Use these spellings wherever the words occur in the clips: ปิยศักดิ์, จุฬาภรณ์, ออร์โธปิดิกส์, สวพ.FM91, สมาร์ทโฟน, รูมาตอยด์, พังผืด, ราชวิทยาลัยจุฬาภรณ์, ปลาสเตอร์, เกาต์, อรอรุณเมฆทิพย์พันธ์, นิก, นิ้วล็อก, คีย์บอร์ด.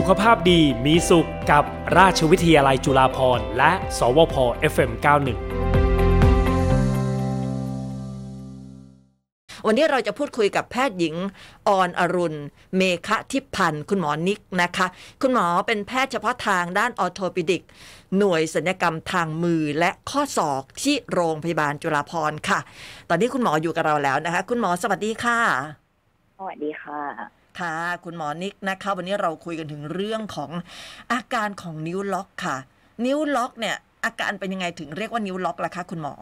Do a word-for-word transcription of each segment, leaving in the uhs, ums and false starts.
สุขภาพดีมีสุขกับราชวิทยาลัยจุฬาภรณ์และสวพ เอฟ เอ็ม เก้าสิบเอ็ด วันนี้เราจะพูดคุยกับแพทย์หญิงอรอรุณเมฆทิพย์พันธ์คุณหมอนิกนะคะคุณหมอเป็นแพทย์เฉพาะทางด้านออร์โธปิดิกหน่วยศัลยกรรมทางมือและข้อศอกที่โรงพยาบาลจุฬาภรณ์ค่ะตอนนี้คุณหมออยู่กับเราแล้วนะคะคุณหมอสวัสดีค่ะสวัสดีค่ะค่ะคุณหมอนิกนะคะวันนี้เราคุยกันถึงเรื่องของอาการของนิ้วล็อกค่ะนิ้วล็อกเนี่ยอาการเป็นยังไงถึงเรียกว่านิ้วล็อกล่ะคะคุณหมอ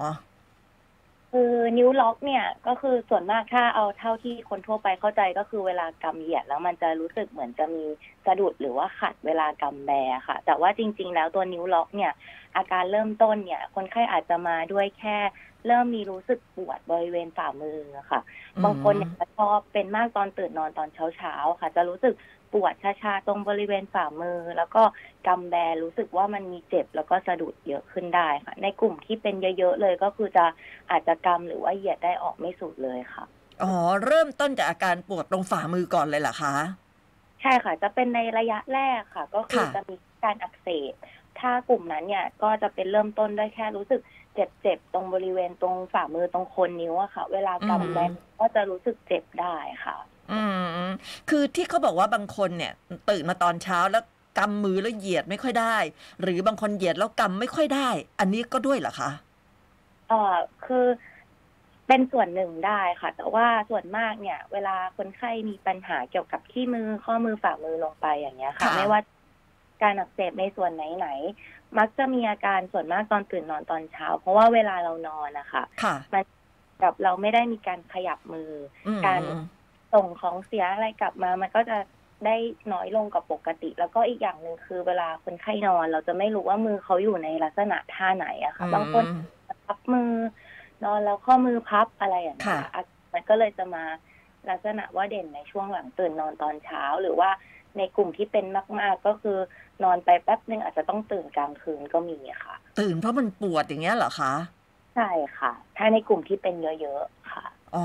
คือนิ้วล็อกเนี่ยก็คือส่วนมากถ้าเอาเท่าที่คนทั่วไปเข้าใจก็คือเวลากำเหยียดแล้วมันจะรู้สึกเหมือนจะมีสะดุดหรือว่าขัดเวลากำแบค่ะแต่ว่าจริงๆแล้วตัวนิ้วล็อกเนี่ยอาการเริ่มต้นเนี่ยคนไข้อาจจะมาด้วยแค่เริ่มมีรู้สึกปวดบริเวณฝ่ามือค่ะบางคนเนี่ยชอบเป็นมากตอนตื่นนอนตอนเช้าๆค่ะจะรู้สึกปวดชาๆตรงบริเวณฝ่ามือแล้วก็กำแบรู้สึกว่ามันมีเจ็บแล้วก็สะดุดเยอะขึ้นได้ค่ะในกลุ่มที่เป็นเยอะๆเลยก็คือจะอาจจะกำหรือว่าเหยียดได้ออกไม่สุดเลยค่ะอ๋อเริ่มต้นจากอาการปวดตรงฝ่ามือก่อนเลยเหรอคะใช่ค่ะจะเป็นในระยะแรกค่ะก็คือจะมีการอักเสบถ้ากลุ่มนั้นเนี่ยก็จะเป็นเริ่มต้นได้แค่รู้สึกเจ็บๆตรงบริเวณตรงฝ่ามือตรงโคนนิ้วอะค่ะเวลากำแบก็จะรู้สึกเจ็บได้ค่ะอืมคือที่เขาบอกว่าบางคนเนี่ยตื่นมาตอนเช้าแล้วกำมือแล้วเหยียดไม่ค่อยได้หรือบางคนเหยียดแล้วกำไม่ค่อยได้อันนี้ก็ด้วยเหรอคะเอ่อคือเป็นส่วนหนึ่งได้ค่ะแต่ว่าส่วนมากเนี่ยเวลาคนไข้มีปัญหาเกี่ยวกับที่มือข้อมือฝ่ามือลงไปอย่างเงี้ยค่ะไม่ว่าการอักเสบในส่วนไหนๆมักจะมีอาการส่วนมากตอนตื่นนอนตอนเช้าเพราะว่าเวลาเรานอนนะคะมันกับเราไม่ได้มีการขยับมือการส่งของเสียอะไรกลับมามันก็จะได้น้อยลงกว่าปกติแล้วก็อีกอย่างหนึ่งคือเวลาคนไข้นอนเราจะไม่รู้ว่ามือเขาอยู่ในลักษณะท่าไหนอะค่ะบางคนพับมือนอนแล้วข้อมือพับอะไรอย่างเงี้ยมันก็เลยจะมาลักษณะว่าเด่นในช่วงหลังตื่นนอนตอนเช้าหรือว่าในกลุ่มที่เป็นมากๆก็คือนอนไปแป๊บนึงอาจจะต้องตื่นกลางคืนก็มีค่ะตื่นเพราะมันปวดอย่างเงี้ยเหรอคะใช่ค่ะถ้าในกลุ่มที่เป็นเยอะๆค่ะอ๋อ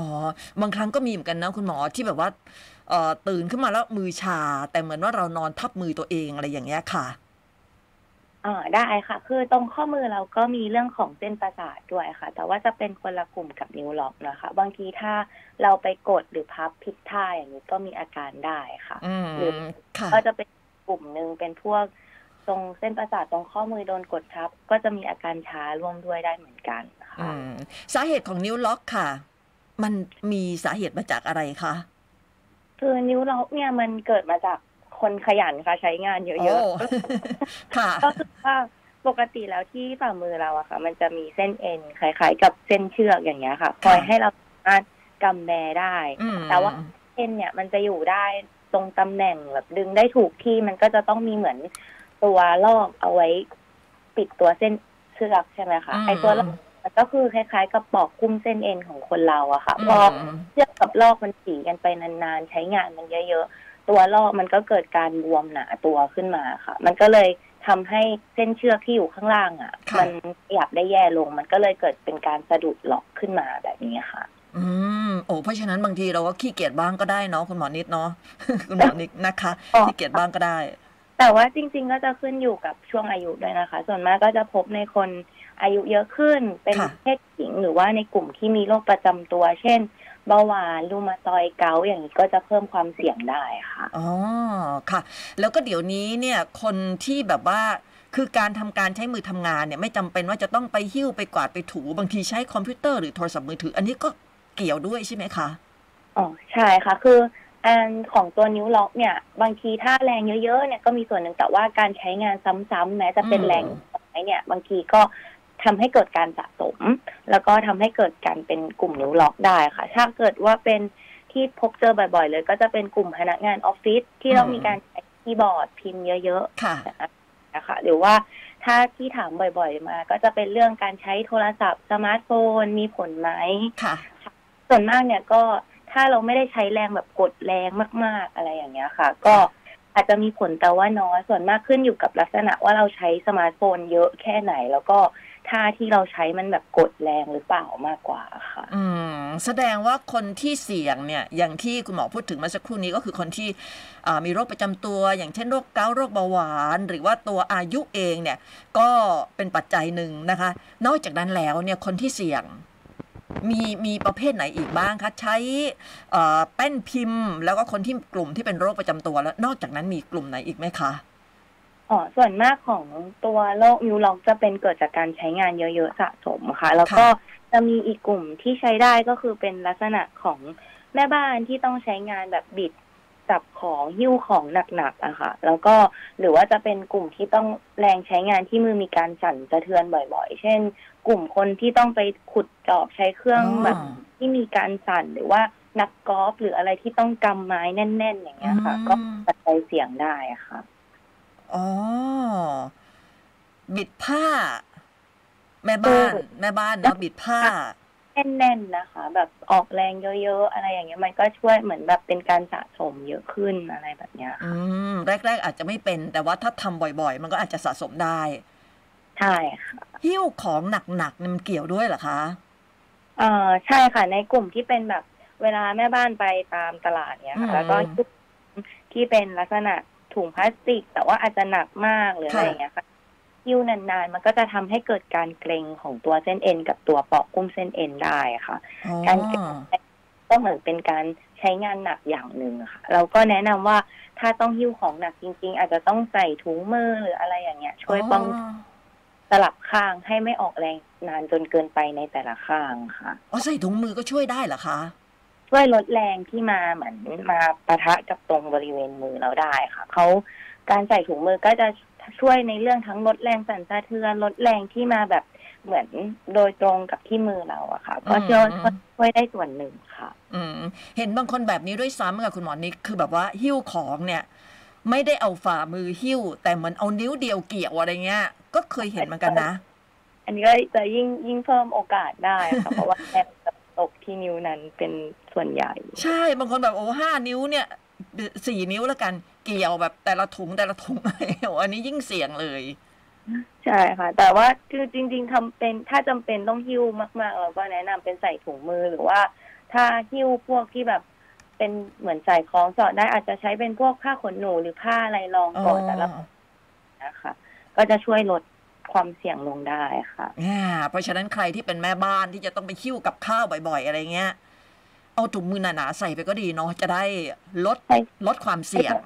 บางครั้งก็มีเหมือนกันนะคุณหมอที่แบบว่าเอ่อตื่นขึ้นมาแล้วมือชาแต่เหมือนว่าเรานอนทับมือตัวเองอะไรอย่างเงี้ยค่ะอ่าได้ค่ะคือตรงข้อมือเราก็มีเรื่องของเส้นประสาทด้วยค่ะแต่ว่าจะเป็นคนละกลุ่มกับนิ้วล็อกนะคะบางทีถ้าเราไปกดหรือพับผิดท่าอย่างนี้ก็มีอาการได้ค่ะหรือก็จะเป็นกลุ่มนึงเป็นพวกตรงเส้นประสาทตรงข้อมือโดนกดทับก็จะมีอาการชาร่วมด้วยได้เหมือนกันค่ะสาเหตุของนิ้วล็อกค่ะมันมีสาเหตุมาจากอะไรคะคือนิ้วล็อกเนี่ยมันเกิดมาจากคนขยันค่ะใช้งานเยอะๆค่ะก็คือว่าปกติแล้วที่ฝ่ามือเราอะค่ะมันจะมีเส้นเอ็นคล้ายๆกับเส้นเชือกอย่างเงี้ยค่ะคอยให้เราสามารถกำแบได้แต่ว่าเอ็นเนี่ยมันจะอยู่ได้ตรงตำแหน่งแบบดึงได้ถูกที่มันก็จะต้องมีเหมือนตัวลอกเอาไว้ปิดตัวเส้นเชือกใช่ไหมคะไอ้ตัวลอกมันก็คือคล้ายๆกับปอกคุ้มเส้นเอ็นของคนเราอะค่ะพอเชือกกับลอกมันสีกันไปนานๆใช้งานมันเยอะๆตัวลอกมันก็เกิดการบวมหนาตัวขึ้นมาค่ะมันก็เลยทำให้เส้นเชือกที่อยู่ข้างล่างอะมันขยับได้แย่ลงมันก็เลยเกิดเป็นการสะดุดล็อกขึ้นมาแบบนี้ค่ะอืมโอ้เพราะฉะนั้นบางทีเราก็ขี้เกียจบ้างก็ได้เนาะคุณหมอนิดเนาะคุณหมอนิดนะคะขี้เกียจบ้างก็ได้แต่ว่าจริงๆก็จะขึ้นอยู่กับช่วงอายุด้วยนะคะส่วนมากก็จะพบในคนอายุเยอะขึ้นเป็นเพศหญิงหรือว่าในกลุ่มที่มีโรคประจำตัวเช่นเบาหวานรูมาตอยด์เกาต์อย่างนี้ก็จะเพิ่มความเสี่ยงได้ค่ะอ๋อค่ะแล้วก็เดี๋ยวนี้เนี่ยคนที่แบบว่าคือการทำการใช้มือทำงานเนี่ยไม่จำเป็นว่าจะต้องไปหิ้วไปกวาดไปถูบางทีใช้คอมพิวเตอร์หรือโทรศัพท์มือถืออันนี้ก็เกี่ยวด้วยใช่ไหมคะอ๋อใช่ค่ะคืออันของตัวนิ้วล็อกเนี่ยบางทีถ้าแรงเยอะๆเนี่ยก็มีส่วนหนึ่งแต่ว่าการใช้งานซ้ำๆแม้จะเป็นแรงไหนเนี่ยบางทีก็ทำให้เกิดการสะสมแล้วก็ทำให้เกิดการเป็นกลุ่มนิ้วล็อกได้ค่ะถ้าเกิดว่าเป็นที่พบเจอบ่อยๆเลยก็จะเป็นกลุ่มพนักงานออฟฟิศที่เรามีการใช้คีย์บอร์ดพิมพ์เยอะๆนะคะหรือว่าถ้าที่ถามบ่อยๆมาก็จะเป็นเรื่องการใช้โทรศัพท์สมาร์ทโฟนมีผลไหมค่ะส่วนมากเนี่ยก็ถ้าเราไม่ได้ใช้แรงแบบกดแรงมากๆอะไรอย่างเงี้ยค่ะก็อาจจะมีผลแต่ว่าน้อยส่วนมากขึ้นอยู่กับลักษณะว่าเราใช้สมาร์ทโฟนเยอะแค่ไหนแล้วก็ท ท่าที่เราใช้มันแบบกดแรงหรือเปล่ามากกว่าค่ะอืมแสดงว่าคนที่เสี่ยงเนี่ยอย่างที่คุณหมอพูดถึงเมื่อสักครู่นี้ก็คือคนที่มีโรคประจำตัวอย่างเช่นโรคเกาต์โรคเบาหวานหรือว่าตัวอายุเองเนี่ยก็เป็นปัจจัยหนึ่งนะคะนอกจากนั้นแล้วเนี่ยคนที่เสี่ยงมีมีประเภทไหนอีกบ้างคะใช้แป้นพิมพ์แล้วก็คนที่กลุ่มที่เป็นโรคประจำตัวแล้วนอกจากนั้นมีกลุ่มไหนอีกไหมคะอ๋อส่วนมากของตัวโรคนิ้วล็อกจะเป็นเกิดจากการใช้งานเยอะๆสะสมค่ะแล้วก็จะมีอีกกลุ่มที่ใช้ได้ก็คือเป็นลักษณะของแม่บ้านที่ต้องใช้งานแบบบิดจับของหิ้วของหนักๆอะค่ะแล้วก็หรือว่าจะเป็นกลุ่มที่ต้องแรงใช้งานที่มือมีการสั่นสะเทือนบ่อยๆเช่นกลุ่มคนที่ต้องไปขุดจอบใช้เครื่องแบบที่มีการสั่นหรือว่านักกอล์ฟหรืออะไรที่ต้องกำไม้แน่นๆอย่างเงี้ยค่ะก็ปัจจัยเสี่ยงได้ค่ะอ๋อบิดผ้าแม่บ้านแม่บ้านเนาะบิดผ้าแน่นๆนะคะแบบออกแรงเยอะๆอะไรอย่างเงี้ยมันก็ช่วยเหมือนแบบเป็นการสะสมเยอะขึ้นอะไรแบบเนี้ยค่ะอืมแรกๆอาจจะไม่เป็นแต่ว่าถ้าทำบ่อยๆมันก็อาจจะสะสมได้ใช่ค่ะหิ้วของหนักๆมันเกี่ยวด้วยเหรอคะเออใช่ค่ะในกลุ่มที่เป็นแบบเวลาแม่บ้านไปตามตลาดเนี้ยค่ะแล้วก็ที่เป็นลักษณะถุงพลาสติกแต่ว่าอาจจะหนักมากหรืออะไรอย่างเงี้ยค่ะยิ้วนานๆมันก็จะทำให้เกิดการเกร็งของตัวเส้นเอ็นกับตัวเปาะกุ้มเส้นเอ็นได้ค่ะการเกร็งก็เหมือนเป็นการใช้งานหนักอย่างหนึ่งค่ะเราก็แนะนำว่าถ้าต้องหิ้วของหนักจริงๆอาจจะต้องใส่ถุงมือหรืออะไรอย่างเงี้ยช่วยป้องสลับข้างให้ไม่ออกแรงนานจนเกินไปในแต่ละข้างค่ะอ๋อใส่ถุงมือก็ช่วยได้เหรอคะช่วยลดแรงที่มาเหมือนมาปะทะกับตรงบริเวณมือเราได้ค่ะเขาการใส่ถุงมือก็จะช่วยในเรื่องทั้งลดแรงสั่นสะเทือนลดแรงที่มาแบบเหมือนโดยตรงกับที่มือเราอะค่ะก็ช่วยช่วยได้ส่วนหนึ่งค่ะอืมเห็นบางคนแบบนี้ด้วยซ้ำค่ะคุณหมอนิกคือแบบว่าหิ้วของเนี่ยไม่ได้เอาฝ่ามือหิ้วแต่เหมือนเอานิ้วเดียวเกี่ยวอะไรเงี้ยก็เคยเห็นเหมือนกันนะอันนี้ก็จะยิ่งยิ่งเพิ่มโอกาสได้ค่ะเพราะว่าแรงตกที่นิ้วนั้นเป็นส่วนใหญ่ใช่บางคนแบบโอ้ห้านิ้วเนี่ยสี่นิ้วแล้วกันเกี่ยวแบบแต่ละถุงแต่ละถุงอะไรอันนี้ยิ่งเสี่ยงเลยใช่ค่ะแต่ว่าคือจริงๆทำเป็นถ้าจำเป็นต้องหิ้วมากๆเราก็แนะนำเป็นใส่ถุงมือหรือว่าถ้าหิ้วพวกที่แบบเป็นเหมือนใส่คล้องสอดได้อาจจะใช้เป็นพวกผ้าขนหนูหรือผ้าอะไรรองก่อนแต่ละนะคะก็จะช่วยลดความเสี่ยงลงได้ค่ะเพราะฉะนั้นใครที่เป็นแม่บ้านที่จะต้องไปหิ้วกับข้าวบ่อยๆอะไรเงี้ยเอาถุงมือหนาๆใส่ไปก็ดีเนาะจะได้ลดลดความเสี่ยง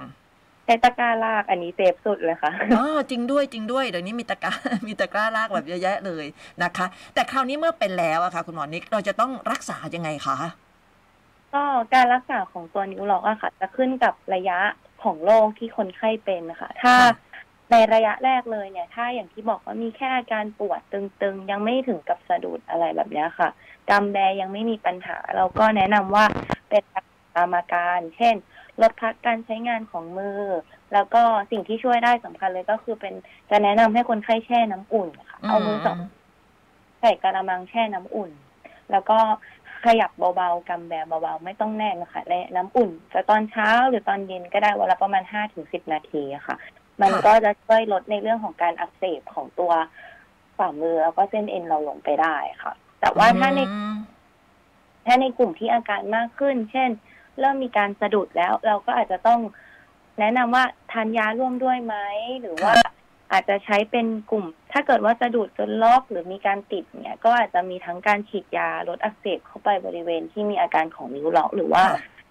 ใช้ตะกร้าลากอันนี้เซฟสุดเลยค่ะอ๋อจริงด้วยจริงด้วยเดี๋ยวนี้มีตะกร้ามีตะกร้าลากแบบเยอะแยะเลยนะคะแต่คราวนี้เมื่อเป็นแล้วอะค่ะคุณหมอนิกเราจะต้องรักษายังไงคะก็การรักษาของตัวนิ้วล็อกอะค่ะจะขึ้นกับระยะของโรคที่คนไข้เป็นนะคะถ้าในระยะแรกเลยเนี่ยถ้าอย่างที่บอกว่ามีแค่อาการปวดตึงๆยังไม่ถึงกับสะดุดอะไรแบบนี้ค่ะกำแดยังไม่มีปัญหาเราก็แนะนำว่าเป็นตามอาการเช่นลดพักการใช้งานของมือแล้วก็สิ่งที่ช่วยได้สำคัญเลยก็คือเป็นจะแนะนำให้คนไข้แช่น้ำอุ่นค่ะเอามือสองใส่กระมังแช่น้ำอุ่นแล้วก็ขยับเบาๆกำแดเบาๆไม่ต้องแน่นค่ะในน้ำอุ่นจะตอนเช้าหรือตอนเย็นก็ได้วันละประมาณห้าถึงสิบนาทีค่ะมันก็จะช่วยลดในเรื่องของการอักเสบของตัวฝ่ามือแล้วก็เส้นเอ็นเราลงไปได้ค่ะแต่ว่าถ้าในถ้าในกลุ่มที่อาการมากขึ้นเช่นเริ่มมีการสะดุดแล้วเราก็อาจจะต้องแนะนำว่าทานยาร่วมด้วยไหมหรือว่าอาจจะใช้เป็นกลุ่มถ้าเกิดว่าสะดุดจนล็อกหรือมีการติดเนี่ยก็อาจจะมีทั้งการฉีดยาลดอักเสบเข้าไปบริเวณที่มีอาการของนิ้วล็อกหรือว่า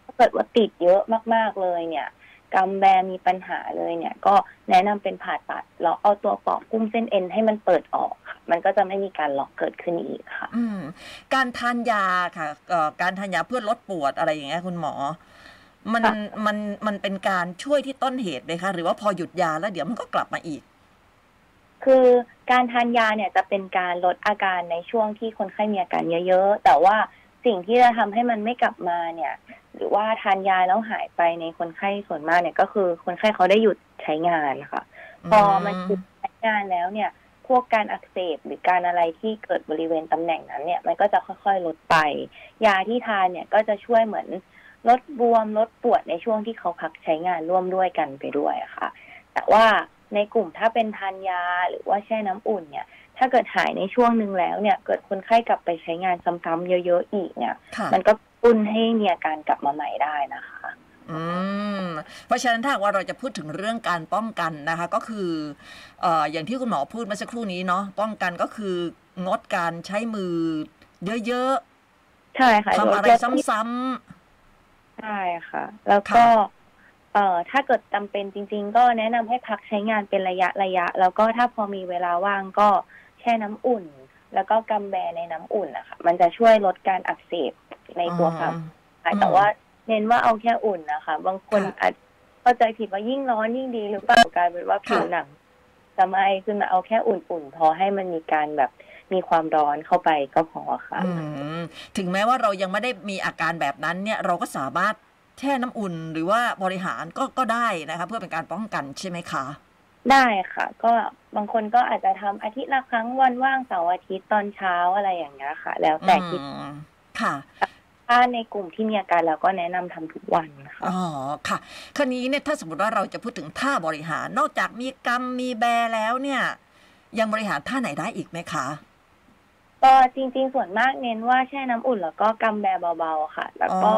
ถ้าเกิดว่าติดเยอะมากๆเลยเนี่ยกำแบมีปัญหาเลยเนี่ยก็แนะนำเป็นผ่าตัดเราเอาตัวปอกกุ้มเส้นเอ็นให้มันเปิดออกค่ะมันก็จะไม่มีการล็อกเกิดขึ้นอีกค่ะอืมการทานยาค่ะการทานยาเพื่อลดปวดอะไรอย่างเงี้ยคุณหมอมันมันมันเป็นการช่วยที่ต้นเหตุเลยค่ะหรือว่าพอหยุดยาแล้วเดี๋ยวมันก็กลับมาอีกคือการทานยาเนี่ยจะเป็นการลดอาการในช่วงที่คนไข้มีอาการเยอะๆแต่ว่าสิ่งที่จะทำให้มันไม่กลับมาเนี่ยหรือว่าทานยาแล้วหายไปในคนไข้ส่วนมากเนี่ยก็คือคนไข้เขาได้หยุดใช้งานค่ะพอมันหยุดใช้งานแล้วเนี่ยพวกการอักเสบหรือการอะไรที่เกิดบริเวณตำแหน่งนั้นเนี่ยมันก็จะค่อยๆลดไปยาที่ทานเนี่ยก็จะช่วยเหมือนลดบวมลดปวดในช่วงที่เขาพักใช้งานร่วมด้วยกันไปด้วยค่ะแต่ว่าในกลุ่มถ้าเป็นทานยาหรือว่าแช่น้ำอุ่นเนี่ย ถ้าเกิดหายในช่วงหนึ่งแล้วเนี่ยเกิดคนไข้กลับไปใช้งานซ้ำๆเยอะๆอีกเนี่ยมันก็ปุ้นให้มีอาการกลับมาใหม่ได้นะคะอืมเพราะฉะนั้นถ้าว่าเราจะพูดถึงเรื่องการป้องกันนะคะก็คือเอ่ออย่างที่คุณหมอพูดเมื่อสักครู่นี้เนาะป้องกันก็คืองดการใช้มือเยอะๆใช่ค่ะทำอะไรซ้ำๆใช่ค่ะแล้วก็เอ่อถ้าเกิดจำเป็นจริงๆก็แนะนำให้พักใช้งานเป็นระยะระยะแล้วก็ถ้าพอมีเวลาว่างก็แช่น้ำอุ่นแล้วก็กำแบในน้ำอุ่นนะคะมันจะช่วยลดการอักเสบในตัวค่ะแต่ว่าเน้นว่าเอาแค่อุ่นนะคะบางคนอาจเข้าใจผิดว่ายิ่งร้อนยิ่งดีหรือเปล่ากลายเป็นว่าผิวหนังทำไมคือมาเอาแค่อุ่นๆพอให้มันมีการแบบมีความร้อนเข้าไปก็พอค่ะถึงแม้ว่าเรายังไม่ได้มีอาการแบบนั้นเนี่ยเราก็สามารถแช่น้ำอุ่นหรือว่าบริหารก็ก็ได้นะคะเพื่อเป็นการป้องกันใช่ไหมคะได้ค่ะก็บางคนก็อาจจะทำอาทิตย์ละครั้งวันว่างเสาร์อาทิตย์ตอนเช้าอะไรอย่างเงี้ยค่ะแล้วแต่คิดค่ะถ้าในกลุ่มที่มีอาการเราก็แนะนำทำทุกวันนะคะอ๋อค่ะคราวนี้เนี่ยถ้าสมมติว่าเราจะพูดถึงท่าบริหารนอกจากมีกรรมมีแบแล้วเนี่ยยังบริหารท่าไหนได้อีกไหมคะก็จริงๆส่วนมากเน้นว่าแช่น้ำอุ่นแล้วก็กรรมแบเบาๆค่ะแล้วก็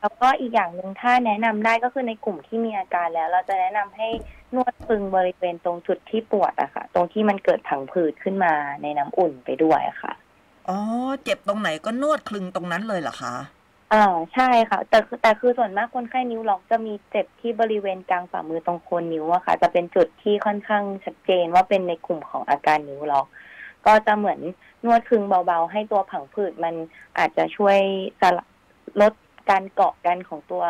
แล้วก็อีกอย่างหนึ่งถ้าแนะนำได้ก็คือในกลุ่มที่มีอาการแล้วเราจะแนะนำให้นวดตึงบริเวณตรงจุดที่ปวดอะค่ะตรงที่มันเกิดผังผืดขึ้นมาในน้ำอุ่นไปด้วยค่ะอ๋อเจ็บตรงไหนก็นวดคลึงตรงนั้นเลยเหรอคะอ่าใช่ค่ะแต่แต่คือส่วนมากคนไข้นิ้วล็อกจะมีเจ็บที่บริเวณกลางฝ่ามือตรงโคนนิ้วอะค่ะจะเป็นจุดที่ค่อนข้างชัดเจนว่าเป็นในกลุ่มของอาการนิ้วล็อกก็จะเหมือนนวดคลึงเบาๆให้ตัวผังผืดมันอาจจะช่วยจะลดการเกาะกันของตัว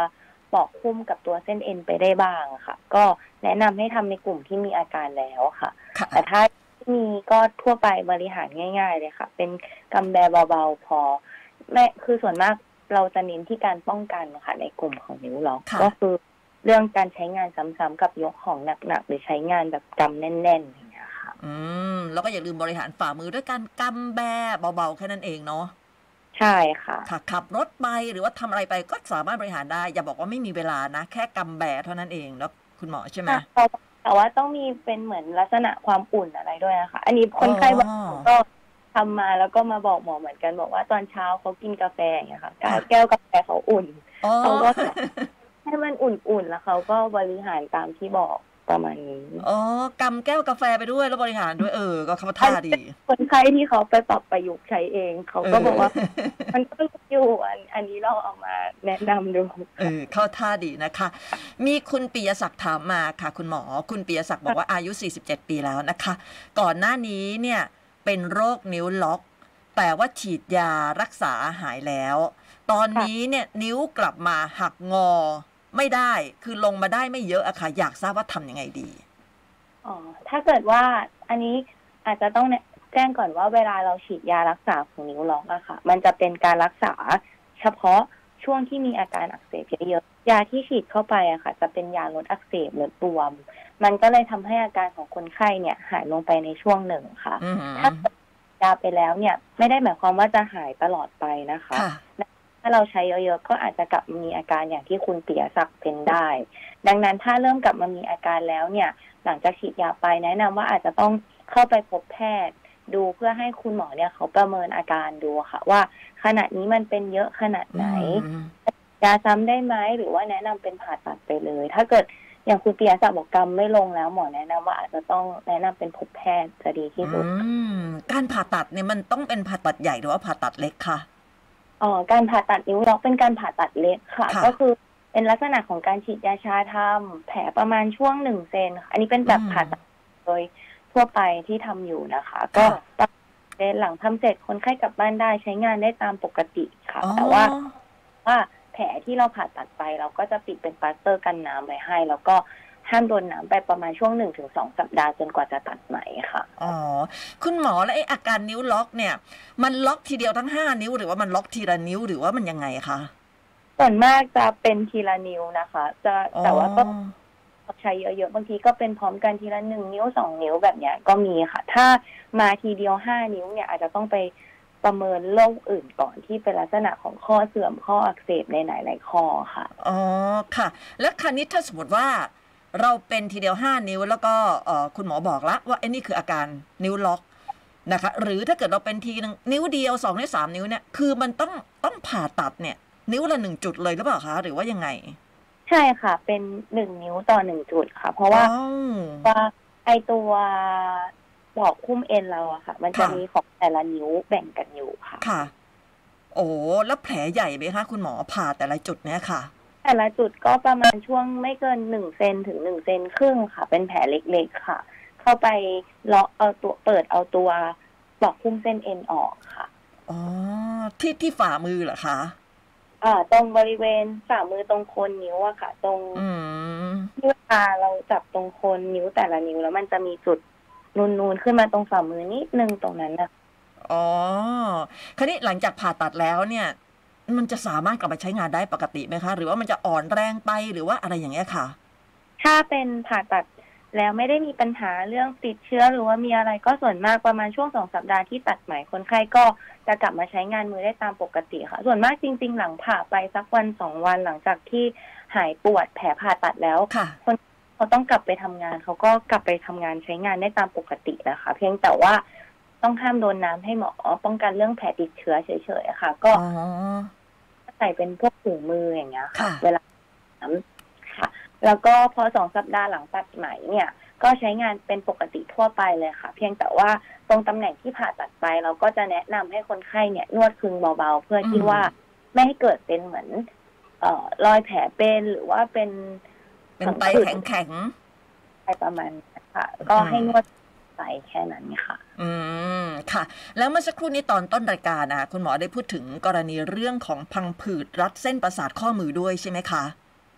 ปลอกหุ้มกับตัวเส้นเอ็นไปได้บ้างค่ะก็แนะนำให้ทำในกลุ่มที่มีอาการแล้วค่ะแต่ถ้ามีก็ทั่วไปบริหารง่ายๆเลยค่ะเป็นกำแบเบาๆพอแม่คือส่วนมากเราจะเน้นที่การป้องกันค่ะในกลุ่มของนิ้วล็อกก็คือเรื่องการใช้งานซ้ำๆกับยกของหนักๆหรือใช้งานแบบกำแน่นๆอย่างเงี้ยค่ะอืมแล้วก็อย่าลืมบริหารฝ่ามือด้วยการกำแบเบาๆแค่นั้นเองเนาะใช่ค่ะขับรถไปหรือว่าทำอะไรไปก็สามารถบริหารได้อย่าบอกว่าไม่มีเวลานะแค่กำแบเท่านั้นเองแล้วคุณหมอใช่ไหมแต่ว่าต้องมีเป็นเหมือนลักษณะความอุ่นอะไรด้วยนะคะอันนี้คนไข้บางคนก็ทำมาแล้วก็มาบอกหมอเหมือนกันบอกว่าตอนเช้าเขากินกาแฟอย่างเงี้ยค่ะแก้วกาแฟเขาอุ่นเขาก็ให้มันอุ่นๆแล้วเขาก็บริหารตามที่บอกประมาณนี้อ๋อกำแก้วกาแฟไปด้วยแล้วบริหารด้วยเออก็เข้าท่าดีคนไข้ที่เขาไปปรับประยุกต์ใช้เองเขาก็บอกว่ามันก็อยู่อันนี้เราเอามาแนะนำดูเออเข้าท่าดีนะคะมีคุณปิยศักดิ์ถามมาค่ะคุณหมอคุณปิยศักดิ์บอกว่าอายุสี่สิบเจ็ดปีแล้วนะคะก่อนหน้านี้เนี่ยเป็นโรคนิ้วล็อกแต่ว่าฉีดยารักษาหายแล้วตอนนี้เนี่ยนิ้วกลับมาหักงอไม่ได้คือลงมาได้ไม่เยอะอะค่ะอยากทราบว่าทำยังไงดีอ๋อถ้าเกิดว่าอันนี้อาจจะต้องแจ้งก่อนว่าเวลาเราฉีดยารักษาของนิ้วล็อกอะค่ะมันจะเป็นการรักษาเฉพาะช่วงที่มีอาการอักเสบเยอะๆยาที่ฉีดเข้าไปอะค่ะจะเป็นยาลดอักเสบลดบวมมันก็เลยทำให้อาการของคนไข้เนี่ยหายลงไปในช่วงหนึ่งค่ะถ้ายาไปแล้วเนี่ยไม่ได้หมายความว่าจะหายตลอดไปนะคะถ้าเราใช้เยอะๆก็อาจจะกลับมีอาการอย่างที่คุณปิยศักดิ์เป็นได้ดังนั้นถ้าเริ่มกลับมามีอาการแล้วเนี่ยหลังจากฉีดยาไปแนะนำว่าอาจจะต้องเข้าไปพบแพทย์ดูเพื่อให้คุณหมอเนี่ยเขาประเมินอาการดูค่ะว่าขณะนี้มันเป็นเยอะขนาดไหนยาซ้ำได้ไหมหรือว่าแนะนำเป็นผ่าตัดไปเลยถ้าเกิดอย่างคุณปิยศักดิ์บอกกำไม่ลงแล้วหมอแนะนำว่าอาจจะต้องแนะนำเป็นพบแพทย์จะดีที่สุดการผ่าตัดเนี่ยมันต้องเป็นผ่าตัดใหญ่หรือว่าผ่าตัดเล็กค่ะอ๋อการผ่าตัดนิ้วล็อกเป็นการผ่าตัดเล็กค่ะก็คือเป็นลักษณะของการฉีดยาชาทำแผลประมาณช่วงหนึ่งเซนอันนี้เป็นแบบผ่าตัดโดยทั่วไปที่ทำอยู่นะคะก็หลังทำเสร็จคนไข้กลับบ้านได้ใช้งานได้ตามปกติค่ะแต่ว่าว่าแผลที่เราผ่าตัดไปเราก็จะปิดเป็นปลาสเตอร์กันน้ำไว้ให้แล้วก็ห้ามโดนน้ำไปประมาณช่วงหนึ่งถึงสองสัปดาห์จนกว่าจะตัดไหมค่ะอ๋อคุณหมอแล้วไอ้อาการนิ้วล็อกเนี่ยมันล็อกทีเดียวทั้งห้านิ้วหรือว่ามันล็อกทีละนิ้วหรือว่ามันยังไงคะส่วนมากจะเป็นทีละนิ้วนะคะจะแต่ว่าก็ใช้เยอะๆบางทีก็เป็นพร้อมกันทีละหนึ่งนิ้วสองนิ้วแบบเนี้ยก็มีค่ะถ้ามาทีเดียวห้านิ้วเนี่ยอาจจะต้องไปประเมินโรคอื่นก่อนที่เป็นลักษณะของข้อเสื่อมข้ออักเสบในหลายๆข้อค่ะอ๋อค่ะแล้วคราวนี้ถ้าสมมติว่าเราเป็นทีเดียวห้านิ้วแล้วก็คุณหมอบอกละว่าไอ้นี่คืออาการนิ้วล็อก นะคะหรือถ้าเกิดเราเป็นทีนึงนิ้วเดียวสองนิ้วสามนิ้วเนี่ยคือมันต้องต้องผ่าตัดเนี่ยนิ้วละหนึ่งจุดเลยหรือเปล่าคะหรือว่ายังไงใช่ค่ะเป็นหนึ่งนิ้วต่อหนึ่งจุดค่ะเพราะว่าว่าไอตัวปลอกคุ้มเอ็นเราอะค่ะมันจะมีของแต่ละนิ้วแบ่งกันอยู่ค่ะค่ะโอ้แล้วแผลใหญ่ไหมคะคุณหมอผ่าแต่ละจุดเนี่ยค่ะแต่ละจุดก็ประมาณช่วงไม่เกินหนึ่งเซนถึงหนึ่งเซนครึ่งค่ะเป็นแผลเล็กๆค่ะเข้าไปเลาะเอาตัวเปิดเอาตัวปลอกคุ้มเส้นเอ็นออกค่ะอ๋อที่ที่ฝ่ามือเหรอคะอ่าตรงบริเวณฝ่ามือตรงโคนนิ้วอะค่ะตรงที่เวลาเราจับตรงโคนนิ้วแต่ละนิ้วแล้วมันจะมีจุดนูนๆขึ้นมาตรงฝ่ามือนิดนึงตรงนั้นนะอ๋อคราวนี้หลังจากผ่าตัดแล้วเนี่ยมันจะสามารถกลับมาใช้งานได้ปกติไหมคะหรือว่ามันจะอ่อนแรงไปหรือว่าอะไรอย่างเงี้ยค่ะถ้าเป็นผ่าตัดแล้วไม่ได้มีปัญหาเรื่องติดเชื้อหรือว่ามีอะไรก็ส่วนมากประมาณช่วงสองสัปดาห์ที่ตัดไหมคนไข้ก็จะกลับมาใช้งานมือได้ตามปกติค่ะส่วนมากจริงๆหลังผ่าไปสักวันสองวันหลังจากที่หายปวดแผลผ่าตัดแล้วคนเขาต้องกลับไปทำงานเขาก็กลับไปทำงานใช้งานได้ตามปกตินะคะเพียงแต่ว่าต้องห้ามโดนน้ำให้หมอป้องกันเรื่องแผลติดเชื้อเฉยๆค่ะก็ใส่เป็นพวกถุงมืออย่างเงี้ยค่ะเวลาค่ะแล้วก็พอสองสัปดาห์หลังตัดไหมเนี่ยก็ใช้งานเป็นปกติทั่วไปเลยค่ะเพียงแต่ว่าตรงตำแหน่งที่ผ่าตัดไปเราก็จะแนะนำให้คนไข้เนี่ยนวดคึงเบาๆเพื่อที่ว่าไม่ให้เกิดเป็นเหมือนเอ่อรอยแผลเป็นหรือว่าเป็นเป็นไตแข็งๆอะไรประมาณนี้ค่ะก็ให้นวดไปแค่นั้นค่ะอืมค่ะแล้วเมื่อสักครู่นี้ตอนต้นรายการนะคุณหมอได้พูดถึงกรณีเรื่องของพังผืดรัดเส้นประสาทข้อมือด้วยใช่ไหมคะ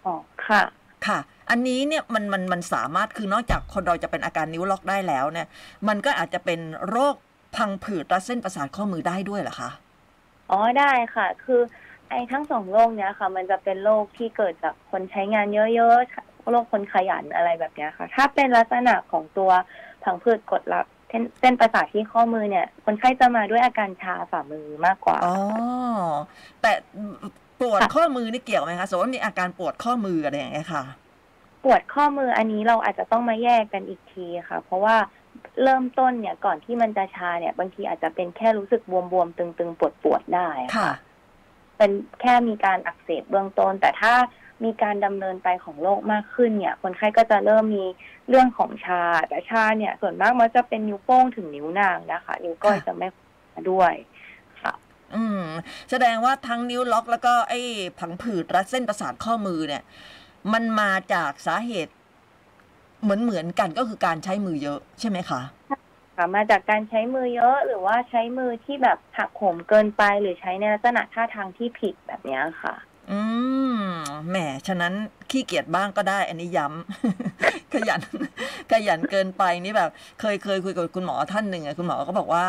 อ๋อค่ะค่ะอันนี้เนี่ยมันมันมันสามารถคือนอกจากคนเราจะเป็นอาการนิ้วล็อกได้แล้วเนี่ยมันก็อาจจะเป็นโรคพังผืดรัดเส้นประสาทข้อมือได้ด้วยเหรอคะอ๋อได้ค่ะคือไอ้ทั้งสองโรคเนี้ยค่ะมันจะเป็นโรคที่เกิดจากคนใช้งานเยอะๆโรคคนขยันอะไรแบบเนี้ยค่ะถ้าเป็นลักษณะของตัวพังผืดกดรัดเส้นประสาทที่ข้อมือเนี่ยคนไข้จะมาด้วยอาการชาฝ่ามือมากกว่าอ๋อแต่ปวดข้อมือนี่เกี่ยวไหมคะสมมติมีอาการปวดข้อมืออะไรอย่างเงี้ยค่ะปวดข้อมืออันนี้เราอาจจะต้องมาแยกกันอีกทีค่ะเพราะว่าเริ่มต้นเนี่ยก่อนที่มันจะชาเนี่ยบางทีอาจจะเป็นแค่รู้สึกบวมๆตึงๆปวดๆได้ค่ะเป็นแค่มีการอักเสบเบื้องต้นแต่ถ้ามีการดำเนินไปของโรคมากขึ้นเนี่ยคนไข้ก็จะเริ่มมีเรื่องของชาแต่ชาเนี่ยส่วนมากมันจะเป็นนิ้วโป้งถึงนิ้วนางนะคะนิ้วก้อยจะไม่ด้วยค่ะอืมแสดงว่าทั้งนิ้วล็อกแล้วก็ไอ้ผังผืดรัดเส้นประสาทข้อมือเนี่ยมันมาจากสาเหตุเหมือนเหมือนกันก็คือการใช้มือเยอะใช่ไหมคะค่ะมาจากการใช้มือเยอะหรือว่าใช้มือที่แบบหักโหมเกินไปหรือใช้ในลักษณะท่าทางที่ผิดแบบนี้ค่ะอืมแหมฉะนั้นขี้เกียจบ้างก็ได้อันนี้ย้ำขยันขยันเกินไปนี่แบบเคยเคยคุยกับคุณหมอท่านหนึ่งอะคุณหมอก็บอกว่า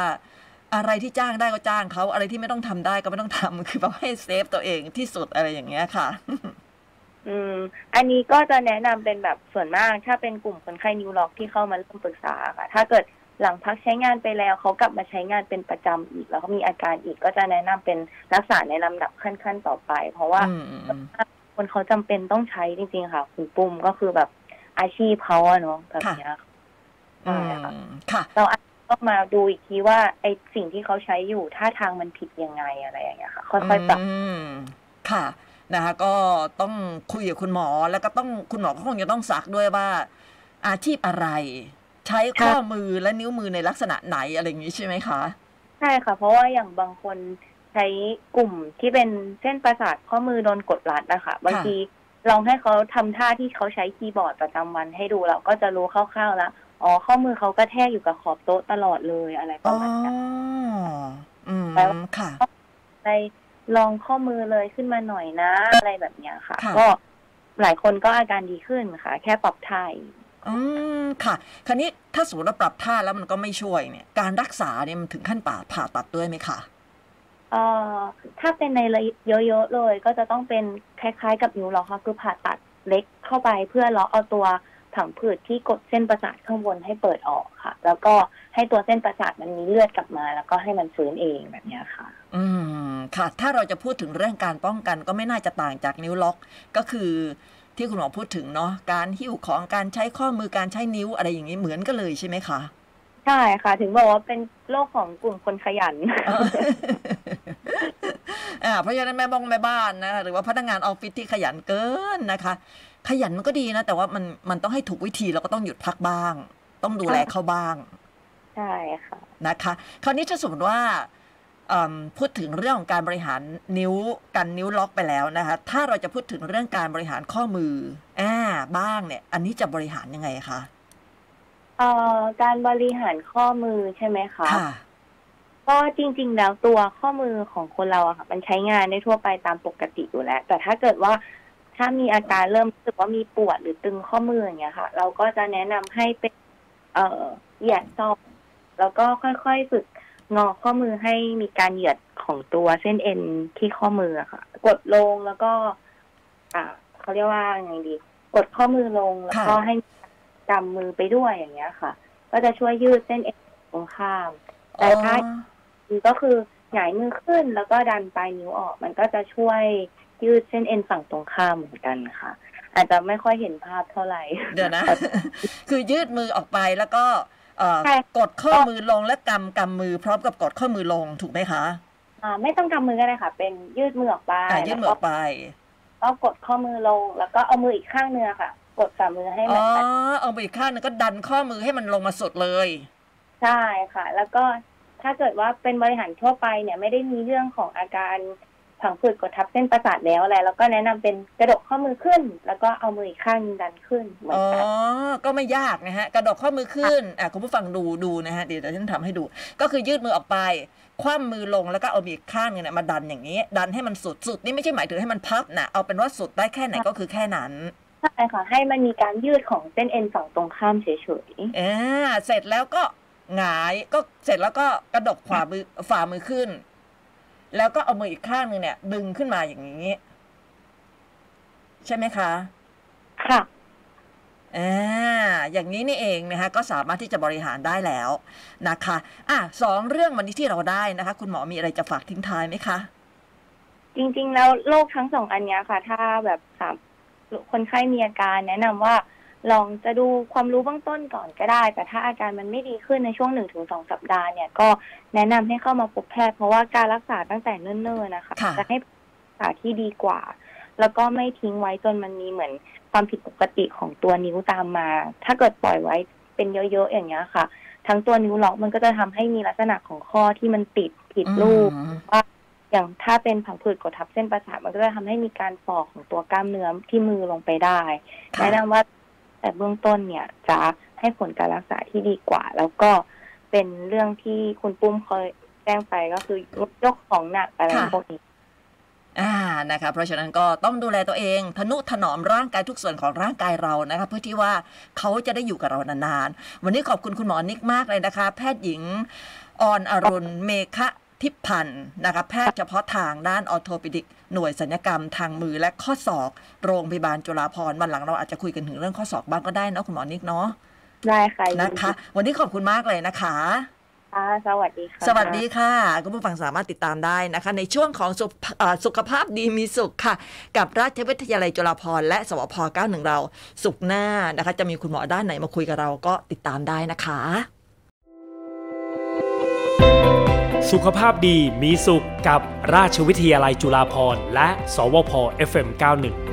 อะไรที่จ้างได้ก็จ้างเขาอะไรที่ไม่ต้องทำได้ก็ไม่ต้องทำคือแบบให้เซฟตัวเองที่สุดอะไรอย่างเงี้ยค่ะอืมอันนี้ก็จะแนะนำเป็นแบบส่วนมากถ้าเป็นกลุ่มคนไข้นิ้วล็อกที่เข้ามาเริ่มปรึกษาค่ะถ้าเกิดหลังพักใช้งานไปแล้วเขากลับมาใช้งานเป็นประจำอีกแล้วเขามีอาการอีกก็จะแนะนำเป็นรักษาในลำดับขั้นๆต่อไปเพราะว่าคนเขาจำเป็นต้องใช้จริงๆค่ะคุณปุ่มก็คือแบบอาชีพเขาเนาะแบบนี้ค่ะเราอาจจะต้องมาดูอีกทีว่าไอสิ่งที่เขาใช้อยู่ท่าทางมันผิดยังไงอะไรอย่างเงี้ยค่ะค่อยๆปรับค่ะนะคะก็ต้องคุยกับคุณหมอแล้วก็ต้องคุณหมอก็คงจะต้องซักด้วยว่าอาชีพอะไรใช้ข้อมือและนิ้วมือในลักษณะไหนอะไรอย่างนี้ใช่ไหมคะใช่ค่ะเพราะว่าอย่างบางคนใช้กลุ่มที่เป็นเส้นประสาทข้อมือโดนกดรัดนะคะบางทีลองให้เขาทำท่าที่เขาใช้คีย์บอร์ดประจำวันให้ดูเราก็จะรู้คร่าวๆแล้วอ๋อข้อมือเขากระแทกอยู่กับขอบโต๊ะตลอดเลยอะไรประมาณนั้นอ๋อแล้วค่ะในลองข้อมือเลยขึ้นมาหน่อยนะอะไรแบบนี้ค่ะก็หลายคนก็อาการดีขึ้นค่ะแค่ปรับท่าอืมค่ะคราวนี้ถ้าสมมติเราปรับท่าแล้วมันก็ไม่ช่วยเนี่ยการรักษาเนี่ยมันถึงขั้นป่าผ่าตัดด้วยไหมคะเอ่อถ้าเป็นในเยอะๆเลยก็จะต้องเป็นคล้ายๆกับนิ้วล็อกค่ะคือผ่าตัดเล็กเข้าไปเพื่อล็อกเอาตัวผังผืดที่กดเส้นประสาทข้างบนให้เปิดออกค่ะแล้วก็ให้ตัวเส้นประสาทมันมีเลือดกลับมาแล้วก็ให้มันฟื้นเองแบบนี้ค่ะอืมค่ะถ้าเราจะพูดถึงเรื่องการป้องกันก็ไม่น่าจะต่างจากนิ้วล็อกก็คือที่คุณหมอพูดถึงเนาะการหิ้วของการใช้ข้อมือการใช้นิ้วอะไรอย่างนี้เหมือนกันเลยใช่ไหมคะ ใช่ค่ะถึงบอกว่าเป็นโลกของกลุ่มคนขยันอ่าเพราะฉะนั้นแม่บ้องแม่บ้านนะหรือว่าพนักงานออฟฟิศที่ขยันเกินนะคะขยันมันก็ดีนะแต่ว่ามันมันต้องให้ถูกวิธีเราก็ต้องหยุดพักบ้างต้องดูแลเขาบ้างใช่ค่ะนะคะคราวนี้ถ้าสมมติว่าพูดถึงเรื่องของการบริหารนิ้วกันนิ้วล็อกไปแล้วนะคะถ้าเราจะพูดถึงเรื่องการบริหารข้อมืออ่าบ้างเนี่ยอันนี้จะบริหารยังไงคะเอ่อการบริหารข้อมือใช่ไหมคะก็จริงๆแล้วตัวข้อมือของคนเราอะค่ะมันใช้งานได้ทั่วไปตามปกติอยู่แล้วแต่ถ้าเกิดว่าถ้ามีอาการเริ่มรู้สึกว่ามีปวดหรือตึงข้อมืออย่างเงี้ยค่ะเราก็จะแนะนำให้เป็นเอ่อเหยียดซอกแล้วก็ค่อยๆฝึกงอข้อมือให้มีการเหยียดของตัวเส้นเอ็นที่ข้อมือค่ะกดลงแล้วก็อ่าเขาเรียกว่าไงดีกดข้อมือลงแล้วก็ให้กำมือไปด้วยอย่างเงี้ยค่ะก็จะช่วยยืดเส้นเอ็นตรงข้ามแต่ถ้าก็คือหงายมือขึ้นแล้วก็ดันปลายนิ้วออกมันก็จะช่วยยืดเส้นเอ็นฝั่งตรงข้ามเหมือนกันค่ะอาจจะไม่ค่อยเห็นภาพเท่าไหร่เดี๋ยวนะคือยืดมือออกไปแล้วก็กดข้อมือลงและกำกำมือพร้อมกับกดข้อมือลงถูกไหมคะไม่ต้องกำมือก็ได้ค่ะเป็นยืดมือออกไปยืดมือออกไปก็กดข้อมือลงแล้วก็เอามืออีกข้างเนื้อค่ะกดฝ่ามือให้มันอ๋อเอามืออีกข้างนึงก็ดันข้อมือให้มันลงมาสุดเลยใช่ค่ะแล้วก็ถ้าเกิดว่าเป็นบริหารทั่วไปเนี่ยไม่ได้มีเรื่องของอาการผังผืดกดทับเส้นประสาทแล้วอะไรแล้วก็แนะนำเป็นกระดกข้อมือขึ้นแล้วก็เอามืออีกข้างดันขึ้นเหมือนกันอ๋อก็ไม่ยากนะฮะกระดกข้อมือขึ้นอ่ะคุณผู้ฟังดูดูนะฮะเดี๋ยวฉันทำให้ดูก็คือยืดมือออกไปคว่ำมือลงแล้วก็เอามืออีกข้างเนี่ยมาดันอย่างนี้ดันให้มันสุดสุดนี่ไม่ใช่หมายถึงให้มันพับนะเอาเป็นว่าสุดได้แค่ไหนก็คือแค่นั้นใช่ค่ะให้มันมีการยืดของเส้นเอ็นฝั่งตรงข้ามเฉยๆอ่าเสร็จแล้วก็หงายก็เสร็จแล้วก็กระดกขวามือฝ่ามือขึ้นแล้วก็เอามืออีกข้างนึงเนี่ยดึงขึ้นมาอย่างนี้ใช่ไหมคะค่ะอ่าอย่างนี้นี่เองนะคะก็สามารถที่จะบริหารได้แล้วนะคะอ่ะสองเรื่องวันนี้ที่เราได้นะคะคุณหมอมีอะไรจะฝากทิ้งท้ายไหมคะจริงๆแล้วโรคทั้งสองอันนี้ค่ะถ้าแบบสามคนไข้มีอาการแนะนำว่าลองจะดูความรู้เบื้องต้นก่อนก็ได้แต่ถ้าอาการมันไม่ดีขึ้นในช่วง หนึ่งถึงสอง สัปดาห์เนี่ยก็แนะนำให้เข้ามาพบแพทย์เพราะว่าการรักษาตั้งแต่เนิ่นๆนะคะจะให้รักษาที่ดีกว่าแล้วก็ไม่ทิ้งไว้จนมันมีเหมือนความผิดปกติของตัวนิ้วตามมาถ้าเกิดปล่อยไว้เป็นเยอะๆอย่างเงี้ยค่ะทั้งตัวนิ้วล็อกมันก็จะทำให้มีลักษณะของข้อที่มันติดผิดรูปว่าอย่างถ้าเป็นผังผืดกดทับเส้นประสาทมันก็จะทำให้มีการฝ่อของตัวกล้ามเนื้อที่มือลงไปได้แนะนำว่าแต่เบื้องต้นเนี่ยจะให้ผลการรักษาที่ดีกว่าแล้วก็เป็นเรื่องที่คุณปุ้มเคยแจ้งไปก็คือยกของหนักอะไรพวกนี้อ่านะคะเพราะฉะนั้นก็ต้องดูแลตัวเองทนุถนอมร่างกายทุกส่วนของร่างกายเรานะคะเพื่อที่ว่าเขาจะได้อยู่กับเรานานๆวันนี้ขอบคุณคุณหมอนิกมากเลยนะคะแพทย์หญิงอรอรุณเมฆะทิพพันธ์นะคะแพทย์เฉพาะทางด้านออร์โธปิดิกหน่วยศัลยกรรมทางมือและข้อศอกโรงพยาบาลจุฬาภรณ์วันหลังเราอาจจะคุยกันถึงเรื่องข้อศอกบ้างก็ได้เนาะคุณหมอนิกเนาะได้ค่ะนะคะวันนี้ขอบคุณมากเลยนะคะสวัสดีค่ะสวัสดีค่ะคุณผู้ฟังสามารถติดตามได้นะคะในช่วงของสุขภาพดีมีสุขค่ะกับราชวิทยาลัยจุฬาภรณ์และสวพ.เก้าสิบเอ็ดเราสุขหน้านะคะจะมีคุณหมอด้านไหนมาคุยกับเราก็ติดตามได้นะคะสุขภาพดีมีสุขกับราชวิทยาลัยจุฬาภรณ์และสวพ เอฟ เอ็ม เก้าสิบเอ็ด